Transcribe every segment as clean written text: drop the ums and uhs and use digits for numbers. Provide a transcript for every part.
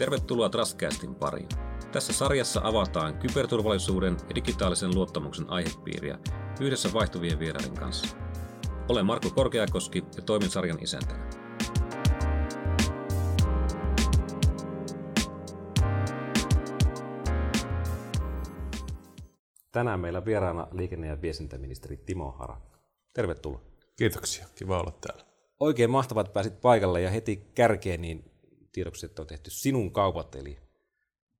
Tervetuloa Trustcastin pariin. Tässä sarjassa avataan kyberturvallisuuden ja digitaalisen luottamuksen aihepiiriä yhdessä vaihtuvien vieraiden kanssa. Olen Markku Korkeakoski ja toimin sarjan isäntänä. Tänään meillä vieraana liikenne- ja viestintäministeri Timo Harakka. Tervetuloa. Kiitoksia. Kiva olla täällä. Oikein mahtavaa, että pääsit paikalle ja heti kärkeen niin tiedoksi, että on tehty sinun kaupat, eli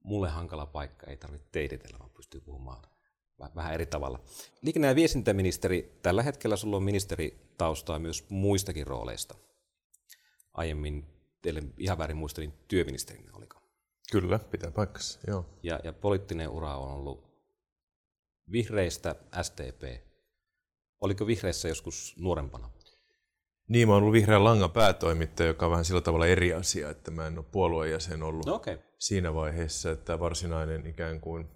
mulle hankala paikka, ei tarvitse teidetellä, vaan pystyy puhumaan vähän eri tavalla. Liikenne- ja viestintäministeri, tällä hetkellä sulla on ministeritaustaa myös muistakin rooleista. Aiemmin teille ihan väärin muistelin työministerinä, oliko? Kyllä, pitää paikkansa, joo. Ja poliittinen ura on ollut Vihreistä SDP. Oliko Vihreissä joskus nuorempana? Niin, mä oon ollut Vihreän Langan päätoimittaja, joka on vähän sillä tavalla eri asia, että mä en ole puoluejäsen ollut Siinä vaiheessa, että varsinainen ikään kuin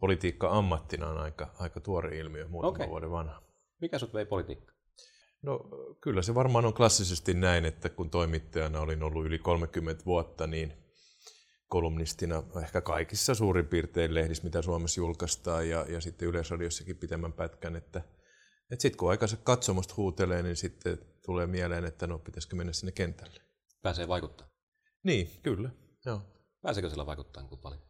politiikka ammattina on aika tuore ilmiö, muutama vuoden vanha. Mikä sut vei politiikkaan? No kyllä se varmaan on klassisesti näin, että kun toimittajana olin ollut yli 30 vuotta, niin kolumnistina ehkä kaikissa suurin piirtein lehdissä, mitä Suomessa julkaistaan, ja sitten Yleisradiossakin pitemmän pätkän, että sitten kun aikansa katsomusta huutelee, niin sitten tulee mieleen, että no pitäisikö mennä sinne kentälle. Pääsee vaikuttaa? Niin, kyllä. Joo. Pääseekö sillä vaikuttaa kuin paljon?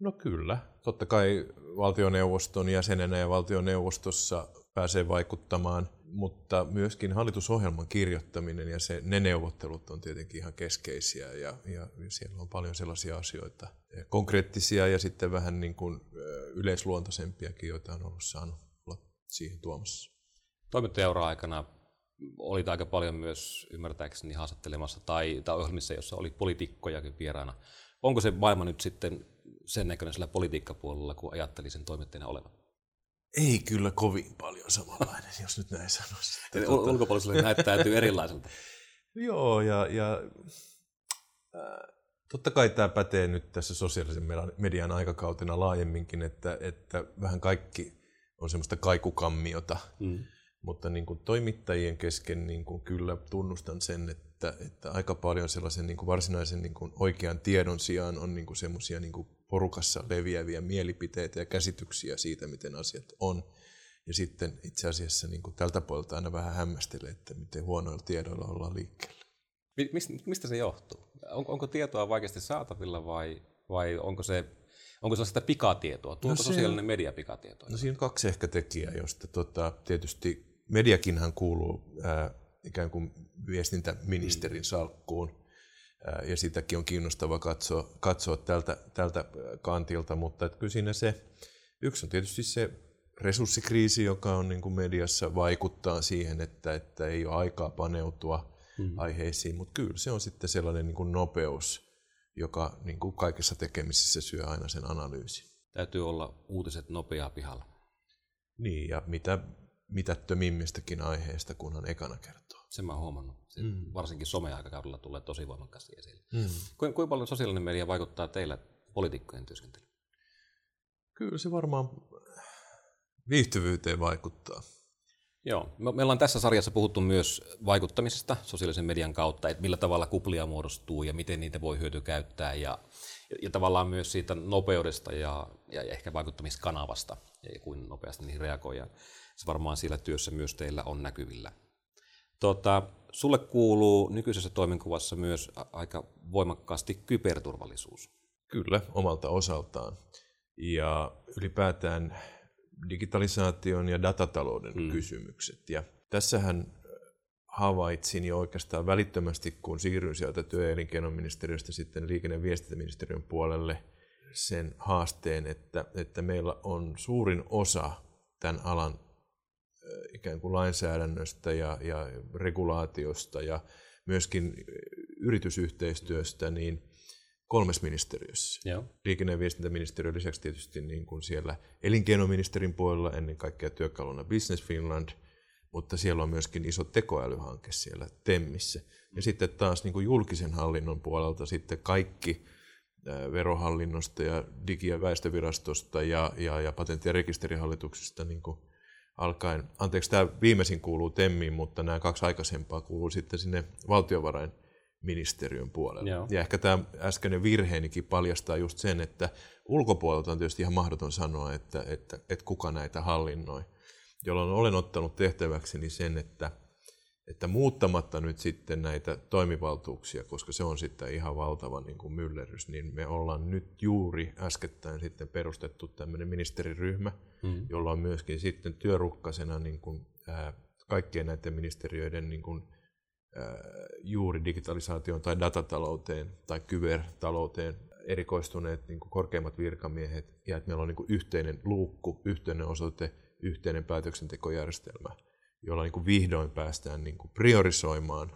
No kyllä. Totta kai valtioneuvoston jäsenenä ja valtioneuvostossa pääsee vaikuttamaan, mutta myöskin hallitusohjelman kirjoittaminen ja ne neuvottelut on tietenkin ihan keskeisiä ja siellä on paljon sellaisia asioita, konkreettisia ja sitten vähän niin kuin yleisluontoisempiakin, joita on ollut saanut olla siihen tuomassa. Toimittajaura aikana oli aika paljon myös ymmärtääkseni haastattelemassa tai ohjelmissa, jossa oli poliitikkojakin vieraana. Onko se maailma nyt sitten sen näköinen sillä politiikkapuolella, kun ajatteli sen toimittajana olevan? Ei kyllä kovin paljon samanlainen, jos nyt näin sanoisi. Ulkopuoliselle näyttäytyy erilaiselta. Joo, ja totta kai tämä pätee nyt tässä sosiaalisen median aikakautena laajemminkin, että vähän kaikki on semmoista kaikukammiota. Mm. Mutta niin kuin toimittajien kesken niin kuin kyllä tunnustan sen, että aika paljon sellaisen niin kuin varsinaisen niin kuin oikean tiedon sijaan on niin kuin semmoisia niin kuin porukassa leviäviä mielipiteitä ja käsityksiä siitä, miten asiat on. Ja sitten itse asiassa niin kuin tältä puolelta aina vähän hämmästelee, että miten huonoilla tiedoilla ollaan liikkeellä. Mistä se johtuu? Onko tietoa vaikeasti saatavilla vai onko se sitä pikatietoa? Tuonko sosiaalinen media pikatietoa? No siinä on kaksi ehkä tekijää, josta tietysti mediakinhan kuuluu ikään kuin viestintäministerin salkkuun. Ja sitäkin on kiinnostava katsoa tältä kantilta, mutta kyllä siinä se yksi on tietysti se resurssikriisi, joka on niin kuin mediassa vaikuttaa siihen, että ei ole aikaa paneutua aiheisiin, mutta kyllä se on sitten sellainen niin kuin nopeus, joka niin kuin kaikessa tekemisessä syö aina sen analyysin. Täytyy olla uutiset nopeaa pihalla. Niin, ja mitättömimmistäkin aiheesta, kunhan ekana kertoo. Sen mä oon huomannut. Varsinkin some-aikakaudella tulee tosi voimakkaasti esille. Kuinka paljon sosiaalinen media vaikuttaa teillä poliitikkojen työskentelyyn? Kyllä se varmaan viihtyvyyteen vaikuttaa. Joo. Me ollaan tässä sarjassa puhuttu myös vaikuttamisesta sosiaalisen median kautta, että millä tavalla kuplia muodostuu ja miten niitä voi hyötykäyttää ja tavallaan myös siitä nopeudesta ja ehkä vaikuttamiskanavasta ja kuin nopeasti niihin reagoidaan. Se varmaan siellä työssä myös teillä on näkyvillä. Sulle kuuluu nykyisessä toimenkuvassa myös aika voimakkaasti kyberturvallisuus. Kyllä, omalta osaltaan. Ja ylipäätään digitalisaation ja datatalouden kysymykset. Ja tässähän havaitsin jo oikeastaan välittömästi, kun siirryin sieltä työ- ja elinkeinoministeriöstä sitten liikenne- ja viestintäministeriön puolelle sen haasteen, että meillä on suurin osa tämän alan ikään kuin lainsäädännöstä ja regulaatiosta ja myöskin yritysyhteistyöstä niin 3 ministeriössä. Joo. Liikenne- ja viestintäministeriön lisäksi tietysti niin kuin siellä elinkeinoministerin puolella ennen kaikkea työkaluna Business Finland, mutta siellä on myöskin iso tekoälyhanke siellä TEMissä. Ja sitten taas niin kuin julkisen hallinnon puolelta sitten kaikki verohallinnosta ja Digi- ja väestövirastosta ja patentti- ja rekisterihallituksesta niin kuin alkaen. Anteeksi, tämä viimeisin kuuluu TEMiin, mutta nämä 2 aikaisempaa kuuluu sitten sinne valtiovarainministeriöön ministeriön puolella. Joo. Ja ehkä tämä äskeinen virheenikin paljastaa just sen, että ulkopuolelta on tietysti ihan mahdoton sanoa, että kuka näitä hallinnoi. Jolloin olen ottanut tehtäväkseni sen, että muuttamatta nyt sitten näitä toimivaltuuksia, koska se on sitten ihan valtava niin kuin myllerrys, niin me ollaan nyt juuri äskettäin sitten perustettu tämmöinen ministeriryhmä, jolla on myöskin sitten työrukkasena niin kuin, kaikkien näiden ministeriöiden niin kuin, juuri digitalisaatioon tai datatalouteen tai kybertalouteen erikoistuneet niin kuin korkeimmat virkamiehet, ja että meillä on niin kuin yhteinen luukku, yhteinen osoite, yhteinen päätöksentekojärjestelmä, jolla niin kuin vihdoin päästään niin kuin priorisoimaan,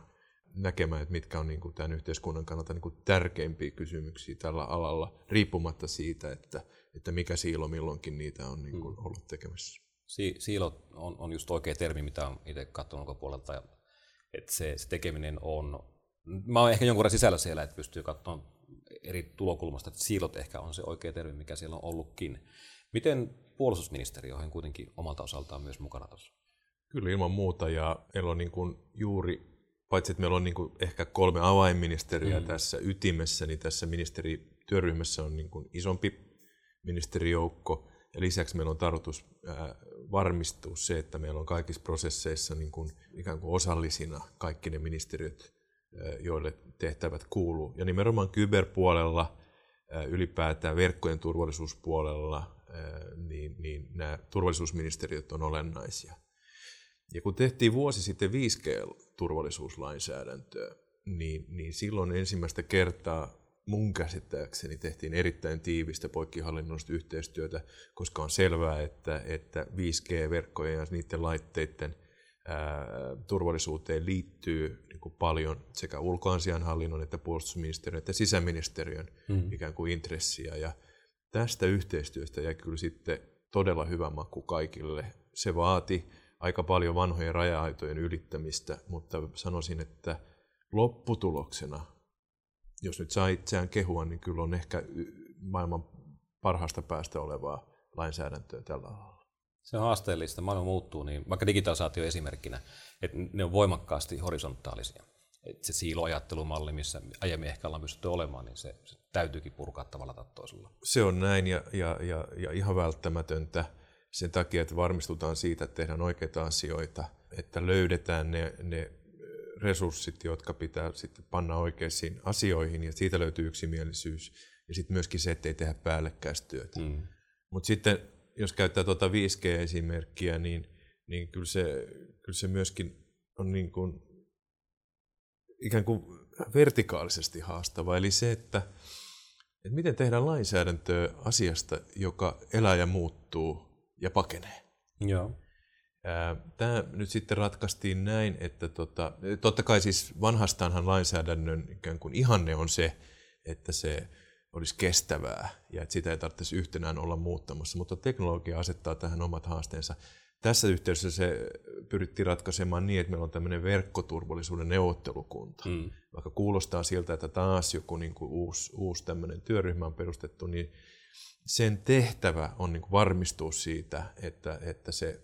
näkemään, että mitkä on niin kuin tämän yhteiskunnan kannalta niin kuin tärkeimpiä kysymyksiä tällä alalla, riippumatta siitä, että mikä siilo milloinkin niitä on niin kuin ollut tekemässä. Siilo on just oikea termi, mitä olen itse katsonut ulkopuolelta. Että se tekeminen on, mä oon ehkä jonkun verran sisällä siellä, että pystyy katsomaan eri tulokulmasta, että siilot ehkä on se oikea termi, mikä siellä on ollutkin. Miten puolustusministeriö on kuitenkin omalta osaltaan myös mukana tuossa? Kyllä ilman muuta, ja meillä on niin kuin juuri, paitsi että meillä on niin kuin ehkä 3 avainministeriä tässä ytimessä, niin tässä ministerityöryhmässä on niin kuin isompi ministerijoukko, ja lisäksi meillä on tarkoitus varmistua se, että meillä on kaikissa prosesseissa niin kuin ikään kuin osallisina kaikki ne ministeriöt, joille tehtävät kuuluu. Ja nimenomaan kyberpuolella, ylipäätään verkkojen turvallisuuspuolella, niin nämä turvallisuusministeriöt on olennaisia. Ja kun tehtiin vuosi sitten 5G-turvallisuuslainsäädäntöä, niin silloin ensimmäistä kertaa mun käsittääkseni tehtiin erittäin tiivistä poikkihallinnollista yhteistyötä, koska on selvää, että 5G-verkkojen ja niiden laitteiden turvallisuuteen liittyy niin kuin paljon sekä ulkoasiainhallinnon että puolustusministeriön että sisäministeriön ikään kuin intressiä. Ja tästä yhteistyöstä jäi kyllä sitten todella hyvä maku kaikille. Se vaati aika paljon vanhojen raja-aitojen ylittämistä, mutta sanoisin, että lopputuloksena, jos nyt saa itseään kehua, niin kyllä on ehkä maailman parhaasta päästä olevaa lainsäädäntöä tällä alalla. Se on haasteellista. Maailma muuttuu, niin vaikka digitalisaatio esimerkkinä, että ne on voimakkaasti horisontaalisia. Että se siiloajattelumalli, missä aiemmin ehkä ollaan pystytty olemaan, niin se täytyykin purkaa tavalla tai toisella. Se on näin ja ihan välttämätöntä sen takia, että varmistutaan siitä, että tehdään oikeita asioita, että löydetään ne resurssit, jotka pitää sitten panna oikeisiin asioihin, ja siitä löytyy yksimielisyys. Ja sitten myöskin se, ettei tehdä päällekkäistyötä. Mutta sitten, jos käyttää tuota 5G-esimerkkiä, niin kyllä se myöskin on niin kuin ikään kuin vertikaalisesti haastava. Eli se, että miten tehdään lainsäädäntöä asiasta, joka elää ja muuttuu ja pakenee. Joo. Tämä nyt sitten ratkaistiin näin, että totta kai siis vanhastaanhan lainsäädännön ikään kuin ihanne on se, että se olisi kestävää ja että sitä ei tarvitsisi yhtenään olla muuttamassa, mutta teknologia asettaa tähän omat haasteensa. Tässä yhteydessä se pyrittiin ratkaisemaan niin, että meillä on tämmöinen verkkoturvallisuuden neuvottelukunta. Vaikka kuulostaa siltä, että taas joku niin kuin uusi tämmöinen työryhmä on perustettu, niin sen tehtävä on niin kuin varmistua siitä, että se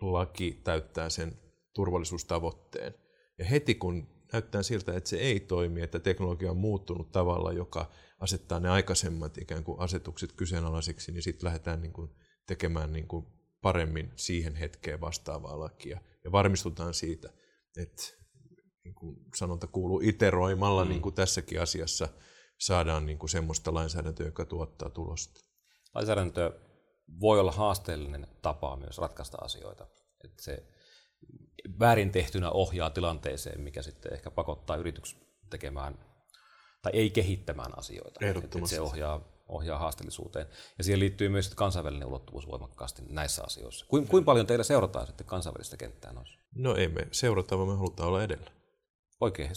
laki täyttää sen turvallisuustavoitteen. Ja heti kun näyttää siltä, että se ei toimi, että teknologia on muuttunut tavalla, joka asettaa ne aikaisemmat ikään kuin asetukset kyseenalaisiksi, niin sitten lähdetään niin kuin tekemään niin kuin paremmin siihen hetkeen vastaavaa lakia. Ja varmistutaan siitä, että niin kuin sanonta kuuluu, iteroimalla niin kuin tässäkin asiassa saadaan niin kuin semmoista lainsäädäntöä, joka tuottaa tulosta. Lainsäädäntö voi olla haasteellinen tapa myös ratkaista asioita. Että se väärin tehtynä ohjaa tilanteeseen, mikä sitten ehkä pakottaa yritykset tekemään tai ei kehittämään asioita. Ehdottomasti. Se ohjaa haasteellisuuteen. Ja siihen liittyy myös kansainvälinen ulottuvuus voimakkaasti näissä asioissa. Kuinka paljon teillä seurataan sitten kansainvälistä kenttää noissa? No ei me seurata, vaan me halutaan olla edellä. Oikein,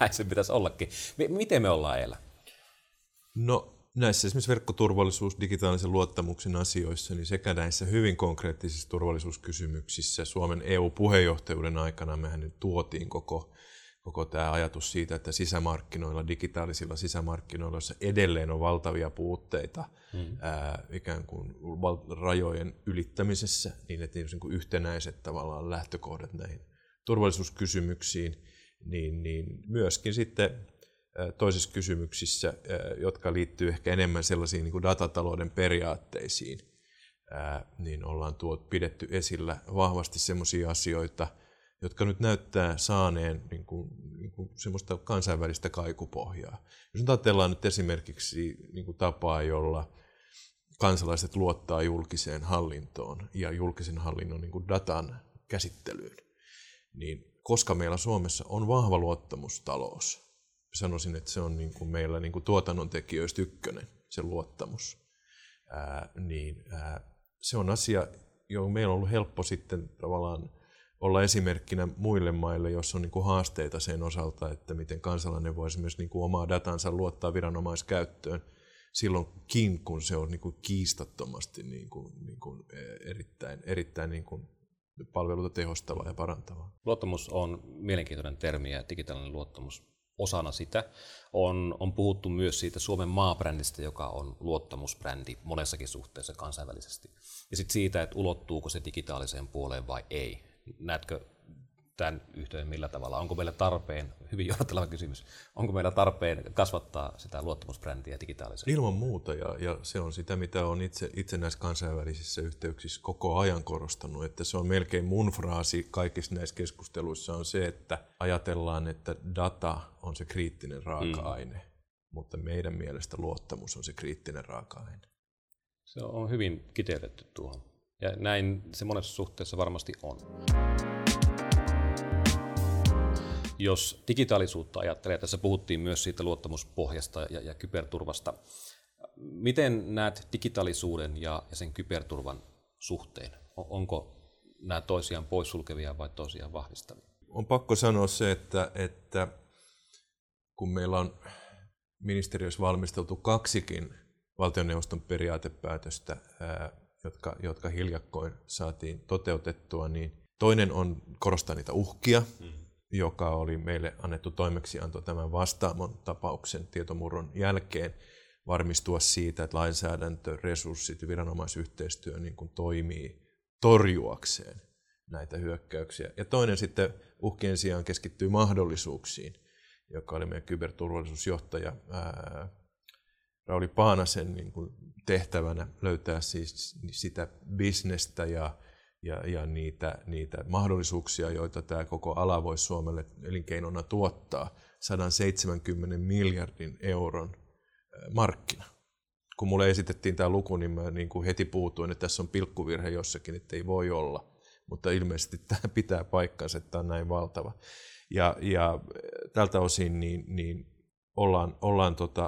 näin se pitäisi ollakin. Miten me ollaan edellä? No, näissä esimerkiksi verkkoturvallisuus, digitaalisen luottamuksen asioissa, niin sekä näissä hyvin konkreettisissa turvallisuuskysymyksissä Suomen EU-puheenjohtajuuden aikana mehän nyt tuotiin koko tämä ajatus siitä, että sisämarkkinoilla, digitaalisilla sisämarkkinoilla, joissa edelleen on valtavia puutteita ikään kuin rajojen ylittämisessä, niin että niin kuin yhtenäiset tavallaan lähtökohdat näihin turvallisuuskysymyksiin, niin myöskin sitten toisissa kysymyksissä, jotka liittyy ehkä enemmän sellaisiin niin kuin datatalouden periaatteisiin, niin ollaan pidetty esillä vahvasti sellaisia asioita, jotka nyt näyttää saaneen niin kuin semmoista kansainvälistä kaikupohjaa. Jos nyt ajatellaan nyt esimerkiksi niin kuin tapaa, jolla kansalaiset luottaa julkiseen hallintoon ja julkisen hallinnon niin kuin datan käsittelyyn, niin koska meillä Suomessa on vahva luottamustalous, sanoisin, että se on niin kuin meillä niin kuin tuotannontekijöistä ykkönen, se luottamus, se on asia, johon meillä on ollut helppo sitten tavallaan olla esimerkkinä muille maille, jos on niin kuin haasteita sen osalta, että miten kansalainen voi esimerkiksi niin kuin omaa datansa luottaa viranomaiskäyttöön silloinkin, kun se on niin kuin kiistattomasti niin kuin erittäin niin kuin palveluita tehostavaa ja parantavaa. Luottamus on mielenkiintoinen termi ja digitaalinen luottamus osana sitä. On puhuttu myös siitä Suomen maabrändistä, joka on luottamusbrändi monessakin suhteessa kansainvälisesti. Ja sitten siitä, että ulottuuko se digitaaliseen puoleen vai ei. Näetkö tämän yhteyden millä tavalla? Onko meillä tarpeen, hyvin johdatteleva kysymys, onko meillä tarpeen kasvattaa sitä luottamusbrändiä digitaaliseen? Ilman muuta, ja se on sitä, mitä olen itse näissä kansainvälisissä yhteyksissä koko ajan korostanut, että se on melkein mun fraasi kaikissa näissä keskusteluissa on se, että ajatellaan, että data on se kriittinen raaka-aine, mutta meidän mielestä luottamus on se kriittinen raaka-aine. Se on hyvin kiteytetty tuohon. Ja näin se monessa suhteessa varmasti on. Jos digitaalisuutta ajattelee, tässä puhuttiin myös siitä luottamuspohjasta ja kyberturvasta. Miten näet digitaalisuuden ja sen kyberturvan suhteen? Onko nämä toisiaan poissulkevia vai toisiaan vahvistavia? On pakko sanoa se, että kun meillä on ministeriössä valmisteltu kaksikin valtioneuvoston periaatepäätöstä, jotka hiljakkoin saatiin toteutettua, niin toinen on korostaa niitä uhkia, joka oli meille annettu toimeksianto tämän Vastaamon tapauksen tietomurron jälkeen, varmistua siitä, että lainsäädäntö, resurssit ja viranomaisyhteistyö niin kuin toimii torjuakseen näitä hyökkäyksiä. Ja toinen sitten uhkien sijaan keskittyy mahdollisuuksiin, joka oli meidän kyberturvallisuusjohtaja Rauli Paanasen niin kuin tehtävänä löytää siis sitä bisnestä ja niitä mahdollisuuksia, joita tämä koko ala voi Suomelle elinkeinona tuottaa, 170 miljardin euron markkina. Kun mulle esitettiin tämä luku, niin mä niin kuin heti puutuin, että tässä on pilkkuvirhe jossakin, että ei voi olla. Mutta ilmeisesti tämä pitää paikkansa, että tämä on näin valtava. Ja tältä osin niin ollaan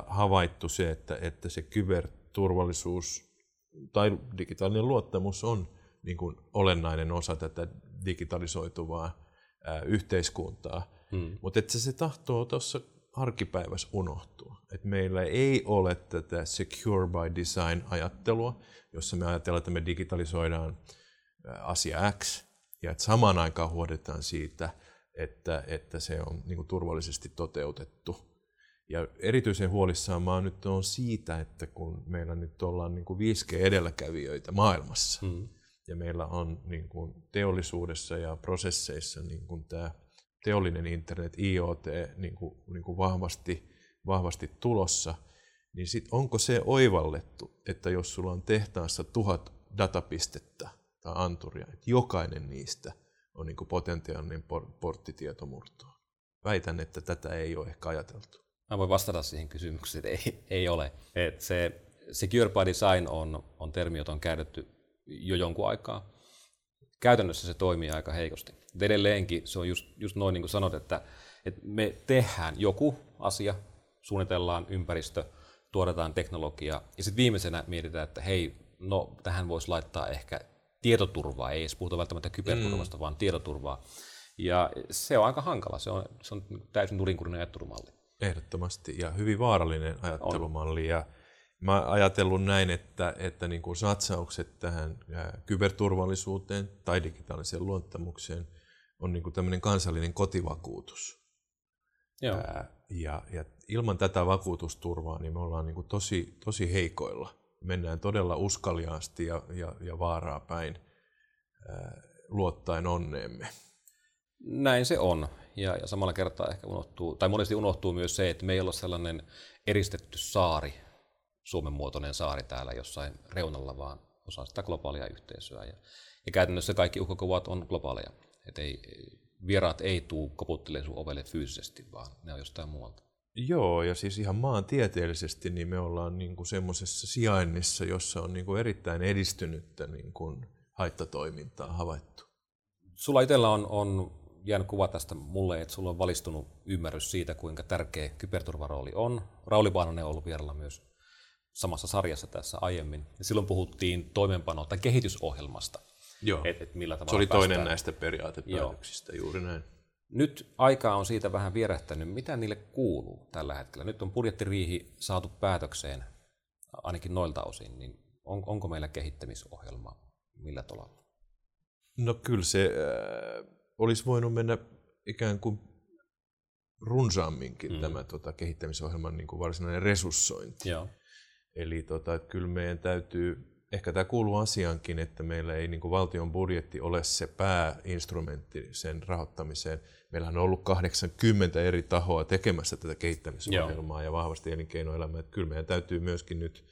havaittu se, että se kyberturvallisuus tai digitaalinen luottamus on niin kuin olennainen osa tätä digitalisoituvaa yhteiskuntaa. Mutta se tahtoo tuossa arkipäivässä unohtua. Et meillä ei ole tätä secure by design -ajattelua, jossa me ajatellaan, että me digitalisoidaan asia X ja että samaan aikaan huolehditaan siitä, että se on niin kuin turvallisesti toteutettu. Ja erityisen huolissaan mä nyt on siitä, että kun meillä nyt ollaan niin kuin 5G-edelläkävijöitä maailmassa, ja meillä on niin kuin teollisuudessa ja prosesseissa niin kuin tämä teollinen internet, IoT, niin kuin vahvasti tulossa, niin sit onko se oivallettu, että jos sulla on tehtaassa 1000 datapistettä tai anturia, että jokainen niistä on niin kuin potentiaalinen portti tietomurtoon? Väitän, että tätä ei ole ehkä ajateltu. Mä voin vastata siihen kysymykseen, että ei ole. Et se secure by design on termi, jota on käytetty jo jonkun aikaa. Käytännössä se toimii aika heikosti. Edelleenkin se on just noin niin kuin sanot, että me tehdään joku asia, suunnitellaan ympäristö, tuotetaan teknologiaa ja sitten viimeisenä mietitään, että hei, no tähän voisi laittaa ehkä tietoturvaa, ei edes puhuta välttämättä kyberturvasta, vaan tietoturvaa. Ja se on aika hankala, se on täysin nurinkurinen ajattelumalli. Ehdottomasti ja hyvin vaarallinen ajattelumalli. On. Ja mä oon ajatellut näin, että niin kuin satsaukset tähän kyberturvallisuuteen tai digitaaliseen luottamukseen on niin kuin tämmöinen kansallinen kotivakuutus. Joo. Ja ilman tätä vakuutusturvaa niin me ollaan niin kuin tosi heikoilla. Mennään todella uskaliaasti ja vaaraa päin luottaen onneemme. Näin se on. Ja samalla kertaa ehkä unohtuu, tai monesti unohtuu myös se, että me ei olla sellainen eristetty saari, Suomen muotoinen saari täällä jossain reunalla, vaan osa sitä globaalia yhteisöä. Ja käytännössä kaikki uhkakuvat on globaaleja. Et vieraat ei tule koputtelemaan sun ovelle fyysisesti, vaan ne on jostain muualta. Joo, ja siis ihan maantieteellisesti niin me ollaan niinku semmoisessa sijainnissa, jossa on niinku erittäin edistynyttä niinku haittatoimintaa havaittu. Sulla itsellä on jäänyt kuva tästä mulle, että sulla on valistunut ymmärrys siitä, kuinka tärkeä kyberturvarooli on. Rauli Paananen on ollut vierellä myös samassa sarjassa tässä aiemmin. Ja silloin puhuttiin toimeenpanoa tai kehitysohjelmasta. Joo, et millä tavalla se oli toinen näistä periaatepäätöksistä, juuri näin. Nyt aikaa on siitä vähän vierähtänyt. Mitä niille kuuluu tällä hetkellä? Nyt on budjettiriihi saatu päätökseen, ainakin noilta osin. Niin onko meillä kehittämisohjelma? Millä tolalla? No kyllä se olisi voinut mennä ikään kuin runsaamminkin tämä kehittämisohjelman niin kuin varsinainen resurssointi. Joo. Eli kyllä meidän täytyy, ehkä tämä kuuluu asiaankin, että meillä ei niin kuin valtion budjetti ole se pääinstrumentti sen rahoittamiseen. Meillähän on ollut 80 eri tahoa tekemässä tätä kehittämisohjelmaa ja vahvasti elinkeinoelämää. Että kyllä meidän täytyy myöskin nyt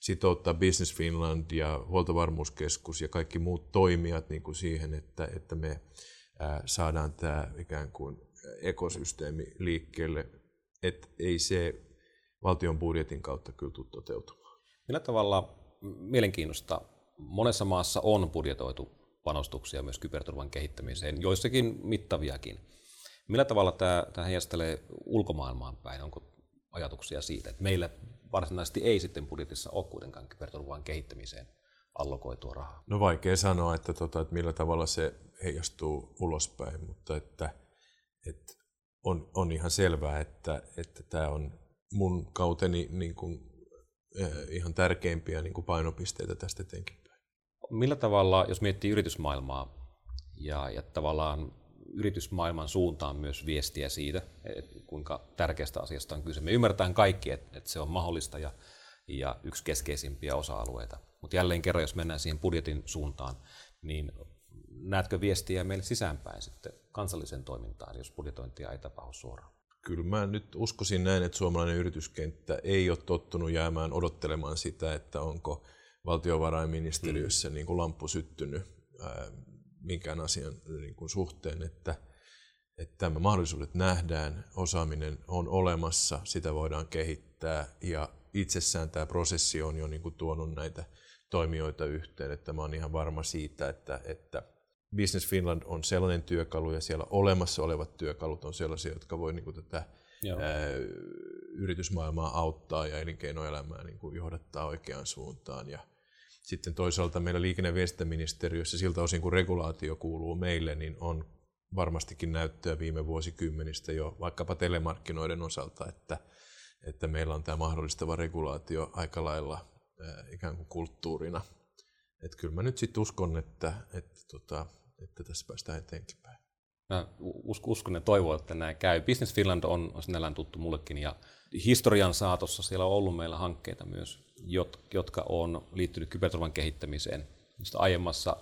sitouttaa Business Finland ja Huoltovarmuuskeskus ja kaikki muut toimijat niin kuin siihen, että me saadaan tämä ikään kuin ekosysteemi liikkeelle. Että ei se valtion budjetin kautta kyllä tule toteutumaan. Millä tavalla mielenkiinnosta monessa maassa on budjetoitu panostuksia myös kyberturvan kehittämiseen, joissakin mittaviakin. Millä tavalla tämä heijastelee ulkomaailmaan päin? Onko ajatuksia siitä, että meillä varsinaisesti ei sitten budjetissa ole kuitenkaan kyberturvan kehittämiseen allokoitua rahaa? No vaikea sanoa, että millä tavalla se heijastuu ulospäin, mutta että on ihan selvää, että tämä on mun kauteni niin kuin ihan tärkeimpiä niin kuin painopisteitä tästä etenkin päin. Millä tavalla, jos miettii yritysmaailmaa ja tavallaan yritysmaailman suuntaan myös viestiä siitä, kuinka tärkeästä asiasta on kyse. Me ymmärretään kaikki, että se on mahdollista ja yksi keskeisimpiä osa-alueita. Mutta jälleen kerran, jos mennään siihen budjetin suuntaan, niin näetkö viestiä meille sisäänpäin sitten kansalliseen toimintaan, jos budjetointia ei tapahdu suoraan? Kyllä mä nyt uskoisin näin, että suomalainen yrityskenttä ei ole tottunut jäämään odottelemaan sitä, että onko valtiovarainministeriössä niin kuin lamppu syttynyt minkään asian niin kuin suhteen, että tämä mahdollisuudet nähdään, osaaminen on olemassa, sitä voidaan kehittää ja itsessään tämä prosessi on jo niin kuin tuonut näitä toimijoita yhteen, että mä oon ihan varma siitä, että Business Finland on sellainen työkalu ja siellä olemassa olevat työkalut on sellaisia, jotka voi niin kuin tätä yritysmaailmaa auttaa ja elinkeinoelämää niin kuin johdattaa oikeaan suuntaan. Ja sitten toisaalta meillä liikenne- ja viestintäministeriössä siltä osin, kun regulaatio kuuluu meille, niin on varmastikin näyttöä viime vuosikymmenistä jo vaikkapa telemarkkinoiden osalta, että meillä on tämä mahdollistava regulaatio aika lailla ikään kuin kulttuurina. Että kyllä mä nyt sitten uskon, että tässä päästään eteenkin päin. Mä uskon ja toivon, että näin käy. Business Finland on sinällään tuttu mullekin ja historian saatossa siellä on ollut meillä hankkeita myös, jotka on liittynyt kyberturvan kehittämiseen. Aiemmassa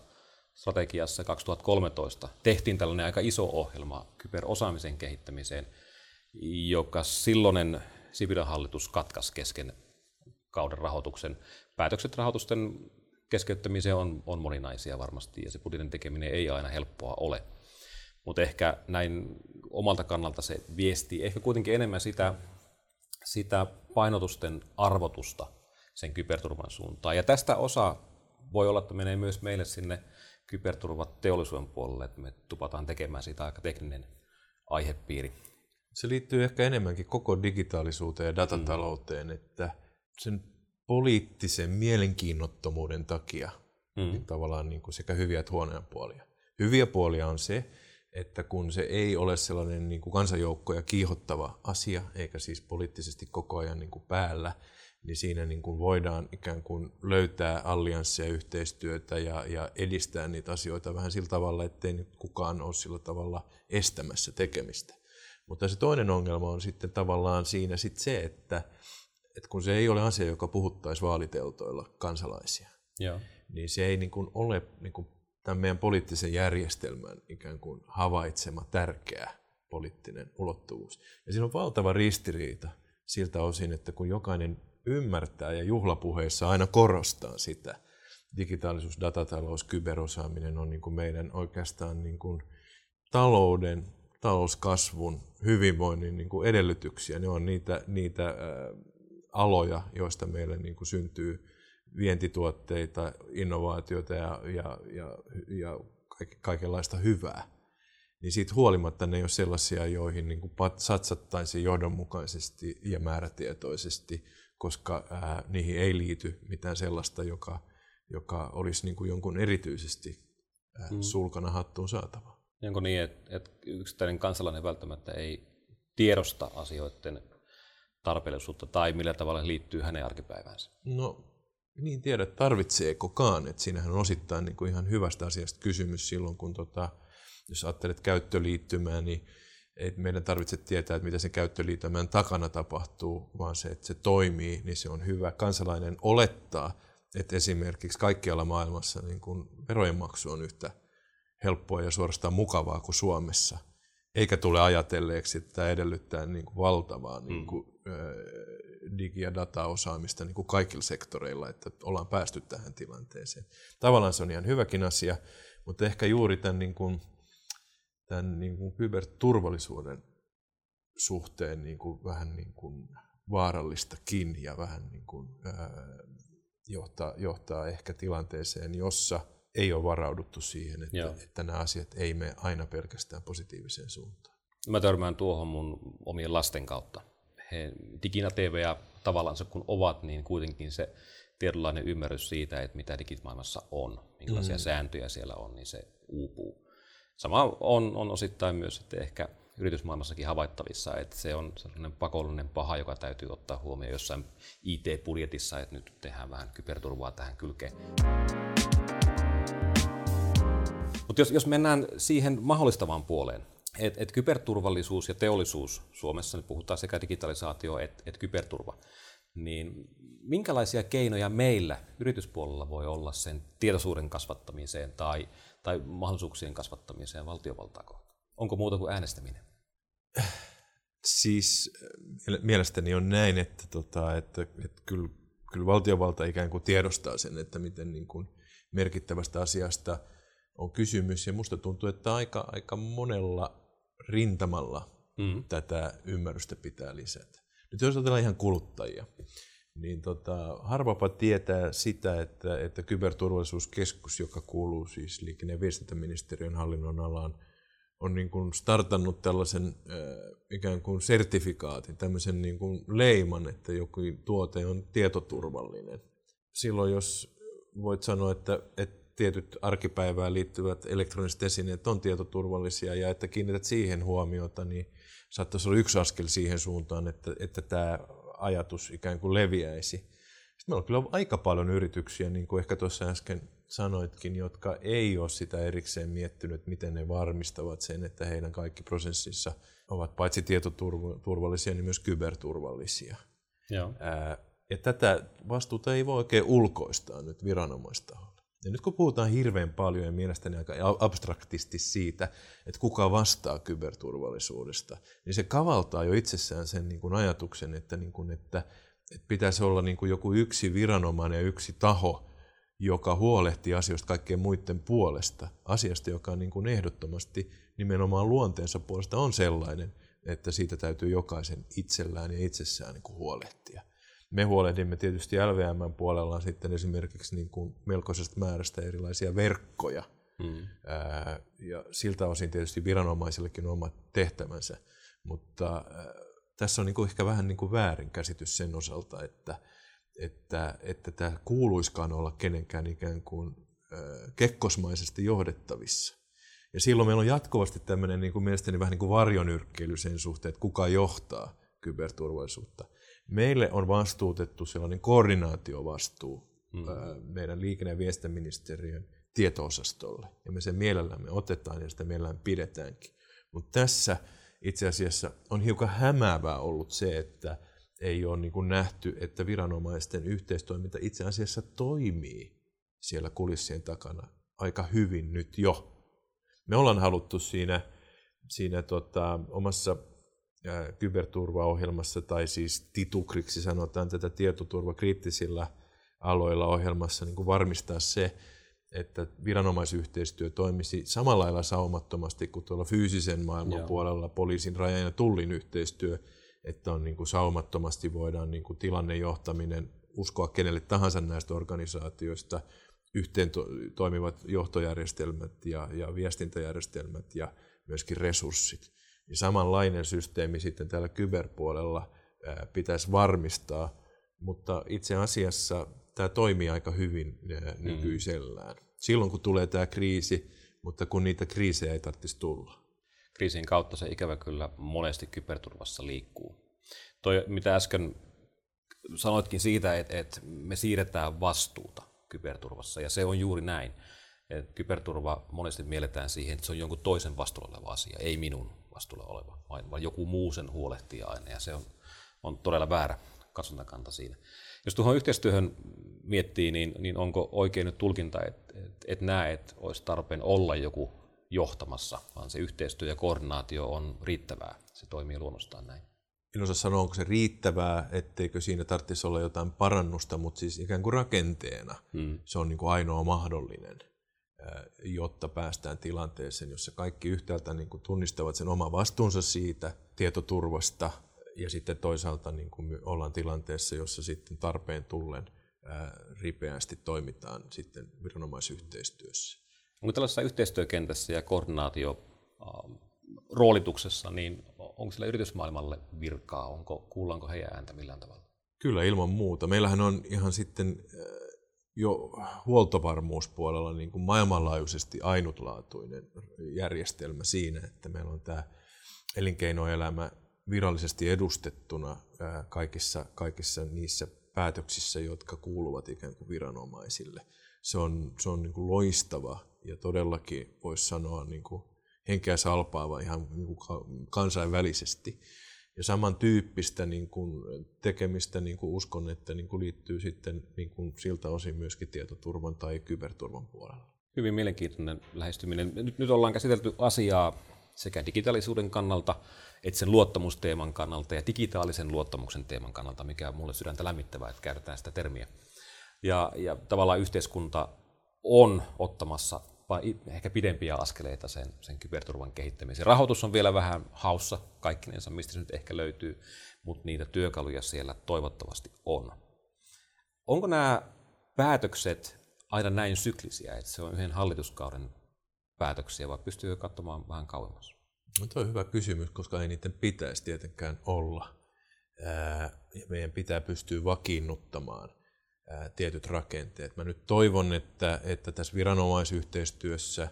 strategiassa 2013 tehtiin tällainen aika iso ohjelma kyberosaamisen kehittämiseen, joka silloinen Sipilän hallitus katkaisi kesken kauden rahoituksen. Päätökset rahoitusten keskeyttämiseen on moninaisia varmasti ja se budjetin tekeminen ei aina helppoa ole. Mutta ehkä näin omalta kannalta se viesti, ehkä kuitenkin enemmän sitä painotusten arvotusta sen kyberturvan suuntaan. Ja tästä osa voi olla, että menee myös meille sinne kyberturvateollisuuden puolelle, että me tupataan tekemään siitä aika tekninen aihepiiri. Se liittyy ehkä enemmänkin koko digitaalisuuteen ja datatalouteen, että sen poliittisen mielenkiinnottomuuden takia niin tavallaan niin kuin sekä hyviä että huonoja puolia. Hyviä puolia on se, että kun se ei ole sellainen niin kuin kansanjoukkoja kiihottava asia, eikä siis poliittisesti koko ajan niin kuin päällä, niin siinä niin kuin voidaan ikään kuin löytää alliansseja, yhteistyötä ja edistää niitä asioita vähän sillä tavalla, ettei nyt kukaan ole sillä tavalla estämässä tekemistä. Mutta se toinen ongelma on sitten tavallaan siinä sitten se, että kun se ei ole asia, joka puhuttaisi vaaliteltoilla kansalaisia, niin se ei niin kuin ole niin kuin tämän meidän poliittisen järjestelmän ikään kuin havaitsema tärkeä poliittinen ulottuvuus. Ja siinä on valtava ristiriita siltä osin, että kun jokainen ymmärtää ja juhlapuheissa aina korostaa sitä, digitaalisuus, datatalous, kyberosaaminen on niin kuin meidän oikeastaan niin kuin talouden, talouskasvun, hyvinvoinnin niin kuin edellytyksiä. Ne on niitä aloja, joista meille niin kuin syntyy vientituotteita, innovaatioita ja kaikenlaista hyvää. Niin siitä huolimatta ne ei ole sellaisia, joihin niin kuin satsattaisiin johdonmukaisesti ja määrätietoisesti, koska niihin ei liity mitään sellaista, joka olisi niin kuin jonkun erityisesti sulkana hattuun saatava. Onko niin, että yksittäinen kansalainen välttämättä ei tiedosta asioiden tarpeellisuutta tai millä tavalla liittyy hänen arkipäiväänsä? No niin tiedä, tarvitseekokaan. Että siinähän on osittain niin kuin ihan hyvästä asiasta kysymys silloin, kun jos ajattelet käyttöliittymää, niin ei meidän tarvitse tietää, että mitä sen käyttöliittymän takana tapahtuu, vaan se, että se toimii, niin se on hyvä. Kansalainen olettaa, että esimerkiksi kaikkialla maailmassa niin kun verojen maksu on yhtä helppoa ja suorastaan mukavaa kuin Suomessa. Eikä tule ajatelleeksi, että tämä edellyttää niin kuin valtavaa niin kuin, digi- ja dataosaamista niin kuin kaikilla sektoreilla, että ollaan päästy tähän tilanteeseen. Tavallaan se on ihan hyväkin asia, mutta ehkä juuri tämän kyberturvallisuuden suhteen niin kuin, vähän niin kuin vaarallistakin ja vähän niin kuin, johtaa ehkä tilanteeseen, jossa ei ole varauduttu siihen, että nämä asiat ei mene aina pelkästään positiiviseen suuntaan. Mä törmään tuohon mun omien lasten kautta. He diginatiiveja tavallaan kun ovat, niin kuitenkin se tietynlainen ymmärrys siitä, että mitä digimaailmassa on, minkälaisia sääntöjä siellä on, niin se uupuu. Sama on osittain myös ehkä yritysmaailmassakin havaittavissa, että se on sellainen pakollinen paha, joka täytyy ottaa huomioon jossain IT-budjetissa, että nyt tehdään vähän kyberturvaa tähän kylkeen. Mutta jos mennään siihen mahdollistavaan puoleen, että kyberturvallisuus ja teollisuus Suomessa, nyt puhutaan sekä digitalisaatio että kyberturva, niin minkälaisia keinoja meillä yrityspuolella voi olla sen tietoisuuden kasvattamiseen tai mahdollisuuksien kasvattamiseen valtiovaltaa kohtaan? Onko muuta kuin äänestäminen? Siis mielestäni on näin, että kyllä valtiovalta ikään kuin tiedostaa sen, että miten niin kuin merkittävästä asiasta on kysymys. Ja musta tuntuu, että aika monella rintamalla tätä ymmärrystä pitää lisätä. Nyt jos ajatellaan ihan kuluttajia, niin harvapa tietää sitä, että kyberturvallisuuskeskus, joka kuuluu siis liikenne- ja viestintäministeriön hallinnonalaan, on niin kuin startannut tällaisen ikään kuin sertifikaatin, tämmöisen niin kuin leiman, että joku tuote on tietoturvallinen. Silloin jos voit sanoa, että tietyt arkipäivään liittyvät elektroniset esineet on tietoturvallisia ja että kiinnität siihen huomiota, niin saattaisi olla yksi askel siihen suuntaan, että tämä ajatus ikään kuin leviäisi. Sitten meillä on kyllä aika paljon yrityksiä, niin kuin ehkä tuossa äsken sanoitkin, jotka ei ole sitä erikseen miettinyt, miten ne varmistavat sen, että heidän kaikki prosessissa ovat paitsi tietoturvallisia, niin myös kyberturvallisia. Joo. Ja tätä vastuuta ei voi oikein ulkoistaa nyt viranomaistaholla. Ja nyt kun puhutaan hirveän paljon ja mielestäni aika abstraktisti siitä, että kuka vastaa kyberturvallisuudesta, niin se kavaltaa jo itsessään sen niin kuin ajatuksen, että pitäisi olla niin kuin joku yksi viranomainen ja yksi taho, joka huolehtii asioista kaikkien muiden puolesta. Asiasta, joka niin kuin ehdottomasti nimenomaan luonteensa puolesta on sellainen, että siitä täytyy jokaisen itsellään ja itsessään niin kuin huolehtia. Me huolehdimme tietysti LVM:n puolella sitten esimerkiksi niin kuin melkoisesta määrästä erilaisia verkkoja. Ja siltä osin tietysti viranomaisillekin on omat tehtävänsä, mutta tässä on niin kuin ehkä vähän niin kuin väärinkäsitys sen osalta, että tämä kuuluiskaan olla kenenkään ikään kuin kekkosmaisesti johdettavissa. Ja silloin meillä on jatkuvasti tämmöinen niin kuin mielestäni vähän niin kuin varjonyrkkeily sen suhteen, että kuka johtaa kyberturvallisuutta. Meille on vastuutettu sellainen koordinaatiovastuu meidän liikenne- ja viestintäministeriön tieto-osastolle. Ja me sen mielellämme otetaan ja sitä mielellään pidetäänkin. Mutta tässä itse asiassa on hiukan hämäävää ollut se, että ei ole niin kuin nähty, että viranomaisten yhteistoiminta itse asiassa toimii siellä kulissien takana aika hyvin nyt jo. Me ollaan haluttu siinä omassa kyberturvaohjelmassa, tai siis titukriksi sanotaan tätä tietoturvakriittisillä aloilla ohjelmassa, niin kuin varmistaa se, että viranomaisyhteistyö toimisi samalla lailla saumattomasti kuin tuolla fyysisen maailman puolella poliisin, rajan ja tullin yhteistyö, että on niin kuin saumattomasti voidaan niin kuin tilannejohtaminen uskoa kenelle tahansa näistä organisaatioista, yhteen toimivat johtojärjestelmät ja viestintäjärjestelmät ja myöskin resurssit. Ja samanlainen systeemi sitten täällä kyberpuolella pitäisi varmistaa, mutta itse asiassa tämä toimii aika hyvin nykyisellään. Silloin kun tulee tämä kriisi, mutta kun niitä kriisejä ei tarvitsisi tulla. Kriisin kautta se ikävä kyllä monesti kyberturvassa liikkuu. Toi, mitä äsken sanoitkin siitä, että me siirretään vastuuta kyberturvassa, ja se on juuri näin. Kyberturva monesti mielletään siihen, että se on jonkun toisen vastuulla oleva asia, ei minun vastuulla oleva, vaan joku muu sen huolehtii aina, ja se on todella väärä katsontakanta siinä. Jos tuohon yhteistyöhön miettii, niin onko oikein nyt tulkinta, että näet, olisi tarpeen olla joku johtamassa, vaan se yhteistyö ja koordinaatio on riittävää, se toimii luonnostaan näin. En osaa sanoa, onko se riittävää, etteikö siinä tarvitsisi olla jotain parannusta, mutta siis ikään kuin rakenteena se on niin kuin ainoa mahdollinen, jotta päästään tilanteeseen, jossa kaikki yhtäältä niin kuin tunnistavat sen oman vastuunsa siitä tietoturvasta ja sitten toisaalta niin kuin ollaan tilanteessa, jossa sitten tarpeen tullen ripeästi toimitaan sitten viranomaisyhteistyössä. Onko tällaisessa yhteistyökentässä ja koordinaatio roolituksessa, niin onko sillä yritysmaailmalle virkaa? Kuullaanko heidän ääntä millään tavalla? Kyllä ilman muuta. Meillähän on ihan sitten jo huoltovarmuuspuolella niin kuin maailmanlaajuisesti ainutlaatuinen järjestelmä siinä, että meillä on tämä elinkeinoelämä virallisesti edustettuna kaikissa niissä päätöksissä, jotka kuuluvat ikään kuin viranomaisille. Se on niin kuin loistava ja todellakin voisi sanoa niin kuin henkeä salpaava ihan niin kuin kansainvälisesti. Ja samantyyppistä niin kuin tekemistä niin kuin uskon, että niin kuin liittyy sitten niin kuin siltä osin myöskin tietoturvan tai kyberturvan puolella. Hyvin mielenkiintoinen lähestyminen. Nyt ollaan käsitelty asiaa sekä digitaalisuuden kannalta, että sen luottamusteeman kannalta ja digitaalisen luottamuksen teeman kannalta, mikä on mulle sydäntä lämmittävää, että käytetään sitä termiä. Ja tavallaan yhteiskunta on ottamassa ehkä pidempiä askeleita sen kyberturvan kehittämiseen. Rahoitus on vielä vähän haussa kaikkinensa, mistä se nyt ehkä löytyy, mutta niitä työkaluja siellä toivottavasti on. Onko nämä päätökset aina näin syklisiä, että se on yhden hallituskauden päätöksiä, vai pystyykö katsomaan vähän kauemmas? No, tuo on hyvä kysymys, koska ei niiden pitäisi tietenkään olla. Ja meidän pitää pystyä vakiinnuttamaan tietyt rakenteet. Mä nyt toivon, että tässä viranomaisyhteistyössä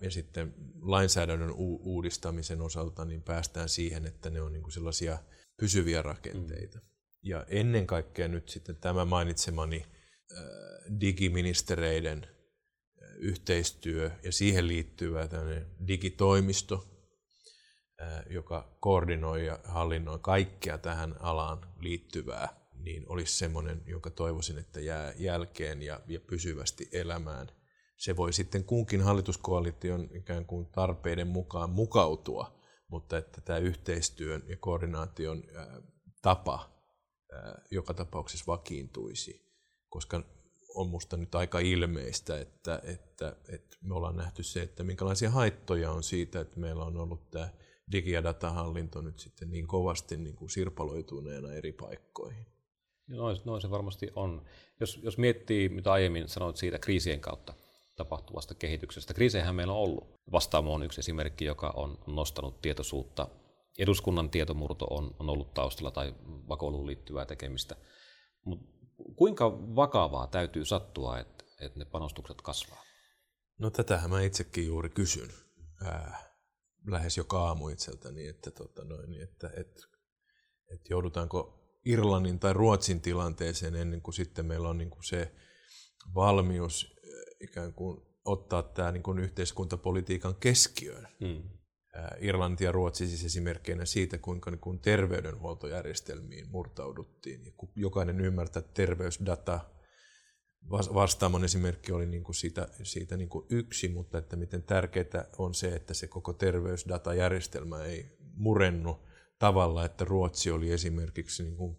ja sitten lainsäädännön uudistamisen osalta niin päästään siihen, että ne on niin kuin sellaisia pysyviä rakenteita. Ja ennen kaikkea nyt sitten tämä mainitsemani digiministereiden yhteistyö ja siihen liittyvä tämmöinen digitoimisto, joka koordinoi ja hallinnoi kaikkea tähän alaan liittyvää, niin olisi semmoinen, jonka toivoisin, että jää jälkeen ja pysyvästi elämään. Se voi sitten kunkin hallituskoalition ikään kuin tarpeiden mukaan mukautua, mutta että tämä yhteistyön ja koordinaation tapa joka tapauksessa vakiintuisi, koska on musta nyt aika ilmeistä, että me ollaan nähty se, että minkälaisia haittoja on siitä, että meillä on ollut tämä digi- ja datahallinto nyt sitten niin kovasti niin kuin sirpaloituneena eri paikkoihin. Noin se varmasti on. Jos miettii, mitä aiemmin sanoit siitä kriisien kautta tapahtuvasta kehityksestä. Kriisejähän meillä on ollut. Vastaamo on yksi esimerkki, joka on nostanut tietoisuutta. Eduskunnan tietomurto on ollut taustalla tai vakoiluun liittyvää tekemistä. Mut kuinka vakavaa täytyy sattua, että ne panostukset kasvaa? No tätähän mä itsekin juuri kysyn lähes joka aamu itseltäni, että joudutaanko Irlannin tai Ruotsin tilanteeseen ennen kuin sitten meillä on niin kuin se valmius ikään kuin ottaa tämä niin kuin yhteiskuntapolitiikan keskiöön. Irlanti ja Ruotsi siis esimerkkeinä siitä, kuinka niin kuin terveydenhuoltojärjestelmiin murtauduttiin. Ja kun jokainen ymmärtää, että terveysdata Vastaamon esimerkki oli niin kuin siitä niin kuin yksi, mutta että miten tärkeää on se, että se koko terveysdatajärjestelmä ei murennu tavalla, että Ruotsi oli esimerkiksi niin kuin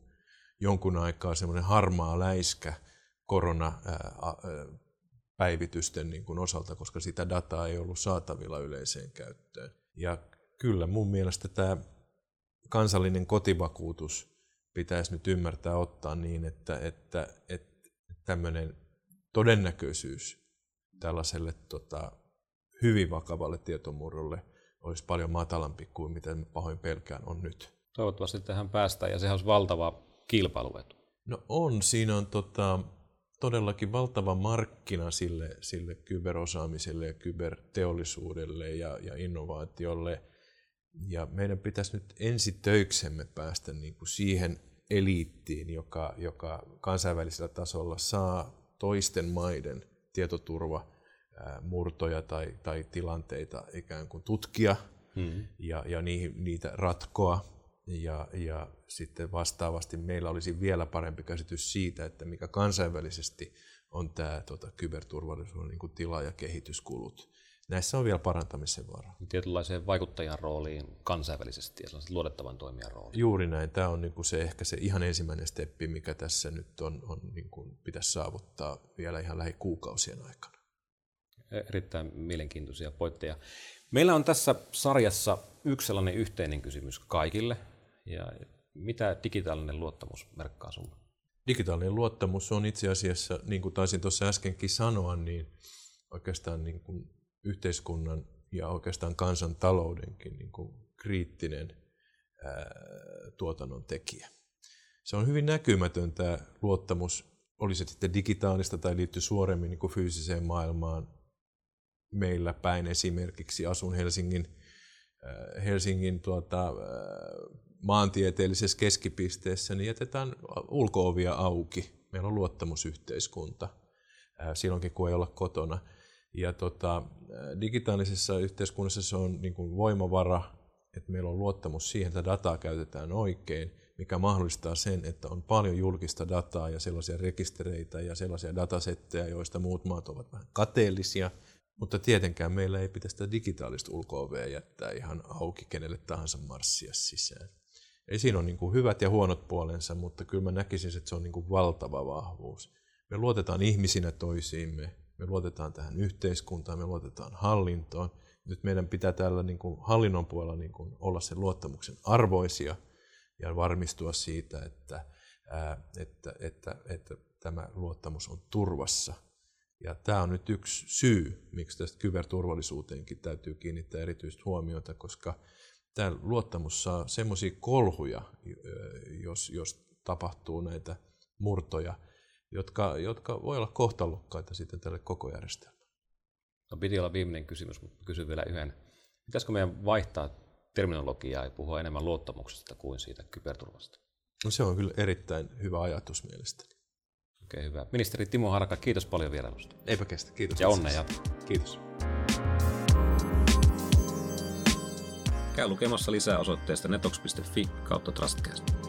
jonkun aikaa semmoinen harmaa läiskä koronapäivitysten niin kuin osalta, koska sitä dataa ei ollut saatavilla yleiseen käyttöön. Ja kyllä mun mielestä tämä kansallinen kotivakuutus pitäisi nyt ymmärtää ottaa niin, että tämmöinen todennäköisyys tällaiselle hyvin vakavalle tietomurrolle olisi paljon matalampi kuin mitä pahoin pelkään on nyt. Toivottavasti tähän päästään, ja sehän olisi valtava kilpailuetu. No on, siinä on todellakin valtava markkina sille kyberosaamiselle ja kyberteollisuudelle ja innovaatiolle. Ja meidän pitäisi nyt ensitöiksemme päästä niin kuin siihen eliittiin, joka kansainvälisellä tasolla saa toisten maiden tietoturvamurtoja tai tilanteita ikään kuin tutkia ja niitä ratkoa. Ja sitten vastaavasti meillä olisi vielä parempi käsitys siitä, että mikä kansainvälisesti on tämä kyberturvallisuuden niin kuin tila ja kehityskulut. Näissä on vielä parantamisen varaa. Tietynlaiseen vaikuttajan rooliin kansainvälisesti ja luotettavan toimijan rooliin. Juuri näin. Tämä on niinku se ehkä se ihan ensimmäinen steppi, mikä tässä nyt on niinku pitäisi saavuttaa vielä ihan lähikuukausien aikana. Erittäin mielenkiintoisia pointteja. Meillä on tässä sarjassa yksi sellainen yhteinen kysymys kaikille. Ja mitä digitaalinen luottamus merkkaa sinulle? Digitaalinen luottamus on itse asiassa, niin kuin taisin tuossa äskenkin sanoa, niin oikeastaan niin kuin yhteiskunnan ja oikeastaan kansantaloudenkin niin kuin kriittinen tuotannon tekijä. Se on hyvin näkymätön tämä luottamus, oli se sitten digitaalista tai liittyy suoremmin niin kuin fyysiseen maailmaan. Meillä päin esimerkiksi asun Helsingin maantieteellisessä keskipisteessä, niin jätetään ulko-ovia auki. Meillä on luottamusyhteiskunta silloinkin, kun ei olla kotona. Ja digitaalisessa yhteiskunnassa se on niin kuin voimavara, että meillä on luottamus siihen, että dataa käytetään oikein, mikä mahdollistaa sen, että on paljon julkista dataa ja sellaisia rekistereitä ja sellaisia datasetteja, joista muut maat ovat vähän kateellisia. Mutta tietenkään meillä ei pitäisi sitä digitaalista ulko-ovea jättää ihan auki kenelle tahansa marssia sisään. Eli siinä on niin kuin hyvät ja huonot puolensa, mutta kyllä mä näkisin, että se on niin kuin valtava vahvuus. Me luotetaan ihmisinä toisiimme. Me luotetaan tähän yhteiskuntaan, me luotetaan hallintoon. Nyt meidän pitää täällä niin kuin hallinnon puolella niin kuin olla sen luottamuksen arvoisia ja varmistua siitä, että tämä luottamus on turvassa. Ja tämä on nyt yksi syy, miksi tästä kyberturvallisuuteenkin täytyy kiinnittää erityistä huomiota, koska tämä luottamus saa semmoisia kolhuja, jos tapahtuu näitä murtoja, jotka voi olla kohtalokkaita sitten tälle koko järjestelmälle. No, piti olla viimeinen kysymys, mutta kysyn vielä yhden. Pitäisikö meidän vaihtaa terminologiaa ja puhua enemmän luottamuksesta kuin siitä kyberturvasta? No, se on kyllä erittäin hyvä ajatus mielestäni. Okei, hyvä. Ministeri Timo Harakka, kiitos paljon vierailusta. Eipä kestä, kiitos. Ja onnea jatkoon. Kiitos. Käy lukemassa lisää osoitteesta netox.fi/Trustcast.